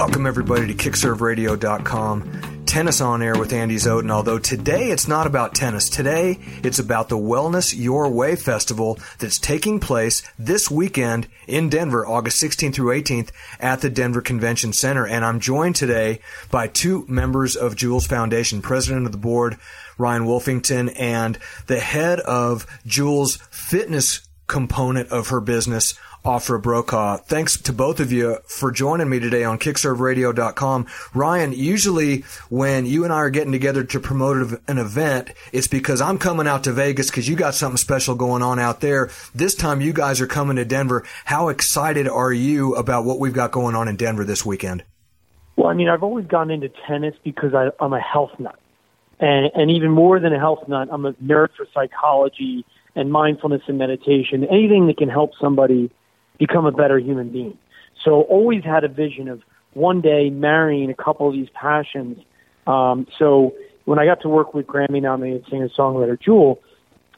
Welcome, everybody, to KickServeRadio.com. Tennis on Air with Andy Zoden, although today it's not about tennis. Today it's about the Wellness Your Way Festival that's taking place this weekend in Denver, August 16th through 18th at the Denver Convention Center. And I'm joined today by two members of Jewel's Foundation, president of the board, Ryan Wolfington, and the head of Jewel's fitness component of her business, Ofer Brokaw. Thanks to both of you for joining me today on KickServeRadio.com. Ryan, usually when you and I are getting together to promote an event, it's because I'm coming out to Vegas because you got something special going on out there. This time you guys are coming to Denver. How excited are you about what we've got going on in Denver this weekend? Well, I mean, I've always gone into tennis because I'm a health nut. And even more than a health nut, I'm a nerd for psychology and mindfulness and meditation, anything that can help somebody become a better human being. So always had a vision of one day marrying a couple of these passions. So when I got to work with Grammy-nominated singer-songwriter Jewel,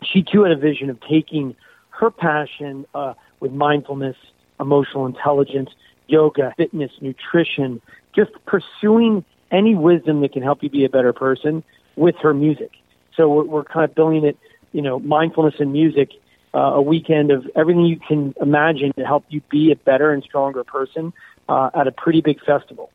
she too had a vision of taking her passion with mindfulness, emotional intelligence, yoga, fitness, nutrition, just pursuing any wisdom that can help you be a better person with her music. So we're kind of building it, you know, mindfulness and music, a weekend of everything you can imagine to help you be a better and stronger person at a pretty big festival.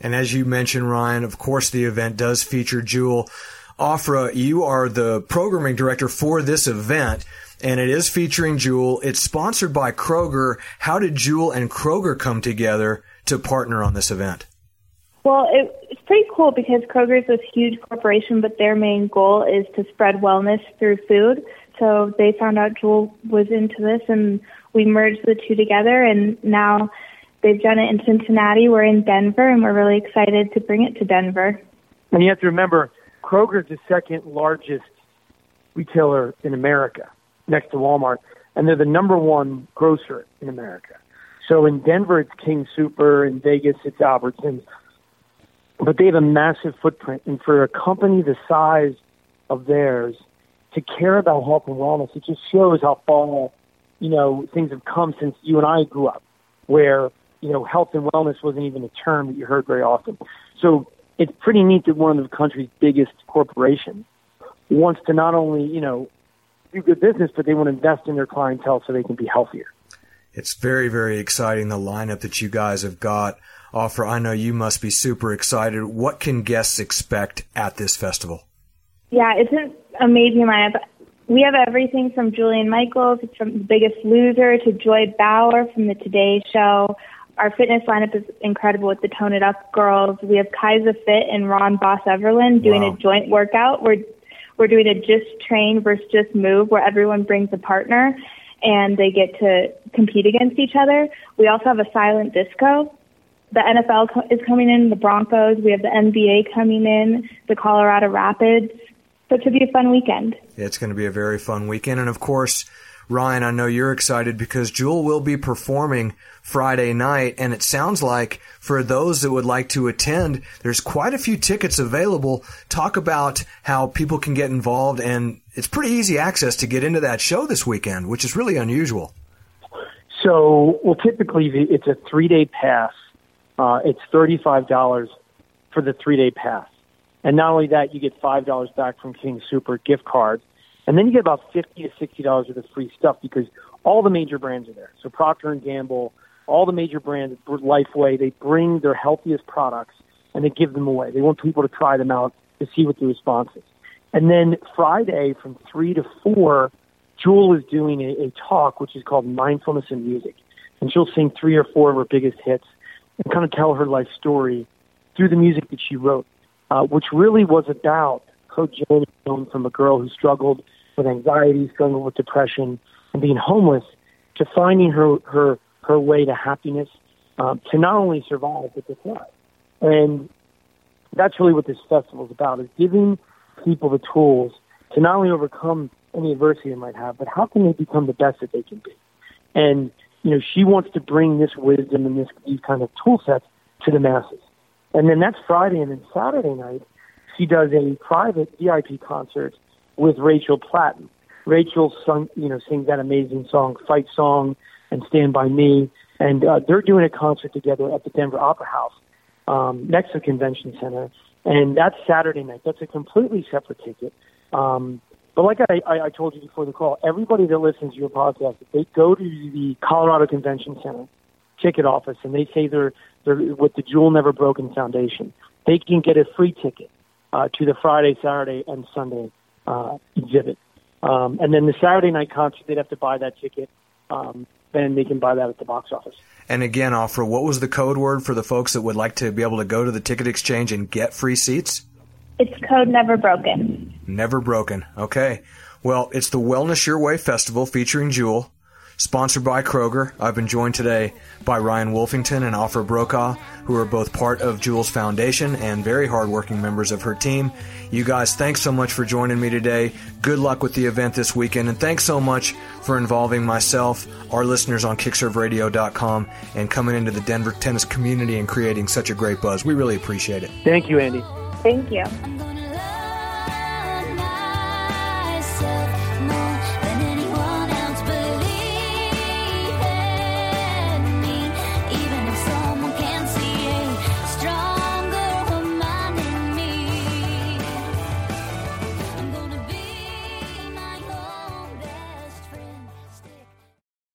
And as you mentioned, Ryan, of course, the event does feature Jewel. Ofer, you are the programming director for this event, and it is featuring Jewel. It's sponsored by Kroger. How did Jewel and Kroger come together to partner on this event? Well, it's pretty cool because Kroger is this huge corporation, but their main goal is to spread wellness through food. So they found out Jewel was into this, and we merged the two together, and now they've done it in Cincinnati. We're in Denver, and we're really excited to bring it to Denver. And you have to remember, Kroger's the second largest retailer in America, next to Walmart, and they're the number one grocer in America. So in Denver, it's King Soopers. In Vegas, it's Albertsons. But they have a massive footprint, and for a company the size of theirs to care about health and wellness, it just shows how far, you know, things have come since you and I grew up, where, you know, health and wellness wasn't even a term that you heard very often. So it's pretty neat that one of the country's biggest corporations wants to not only, you know, do good business, but they want to invest in their clientele so they can be healthier. It's very, very exciting, the lineup that you guys have got. Ofer, I know you must be super excited. What can guests expect at this festival? Yeah, it's an amazing lineup. We have everything from Jillian Michaels, from The Biggest Loser, to Joy Bauer from The Today Show. Our fitness lineup is incredible with the Tone It Up girls. We have Kaisa Fit and Ron Boss Everland doing a joint workout. We're doing a Just Train versus Just Move, where everyone brings a partner and they get to compete against each other. We also have a silent disco. The NFL is coming in, the Broncos. We have the NBA coming in, the Colorado Rapids. So it should be a fun weekend. It's going to be a very fun weekend. And, of course, Ryan, I know you're excited because Jewel will be performing Friday night. And it sounds like for those that would like to attend, there's quite a few tickets available. Talk about how people can get involved. And it's pretty easy access to get into that show this weekend, which is really unusual. So, well, typically it's a three-day pass. It's $35 for the three-day pass. And not only that, you get $5 back from King Soopers gift card. And then you get about $50 to $60 worth of free stuff because all the major brands are there. So Procter & Gamble, all the major brands, Lifeway, they bring their healthiest products and they give them away. They want people to try them out to see what the response is. And then Friday from 3 to 4, Jewel is doing a talk which is called Mindfulness and Music. And she'll sing three or four of her biggest hits and kind of tell her life story through the music that she wrote, which really was about her journey from a girl who struggled with anxiety, struggled with depression, and being homeless, to finding her way to happiness, to not only survive, but to thrive. And that's really what this festival is about, is giving people the tools to not only overcome any adversity they might have, but how can they become the best that they can be? And you know, she wants to bring this wisdom and these kind of tool sets to the masses. And then that's Friday, and then Saturday night, she does a private VIP concert with Rachel Platten. Rachel sings that amazing song, Fight Song, and Stand By Me, and they're doing a concert together at the Denver Opera House next to the convention center, and that's Saturday night. That's a completely separate ticket. But like I told you before the call, everybody that listens to your podcast, they go to the Colorado Convention Center ticket office, and they say they're with the Jewel Never Broken Foundation. They can get a free ticket to the Friday, Saturday, and Sunday exhibit. And then the Saturday night concert, they'd have to buy that ticket. Then they can buy that at the box office. And again, Ofer, what was the code word for the folks that would like to be able to go to the ticket exchange and get free seats? It's code Never Broken. Never Broken. Okay. Well, it's the Wellness Your Way Festival featuring Jewel, sponsored by Kroger. I've been joined today by Ryan Wolfington and Ofer Brokaw, who are both part of Jewel's foundation and very hardworking members of her team. You guys, thanks so much for joining me today. Good luck with the event this weekend, and thanks so much for involving myself, our listeners on KickServeRadio.com, and coming into the Denver tennis community and creating such a great buzz. We really appreciate it. Thank you, Andy. Thank you.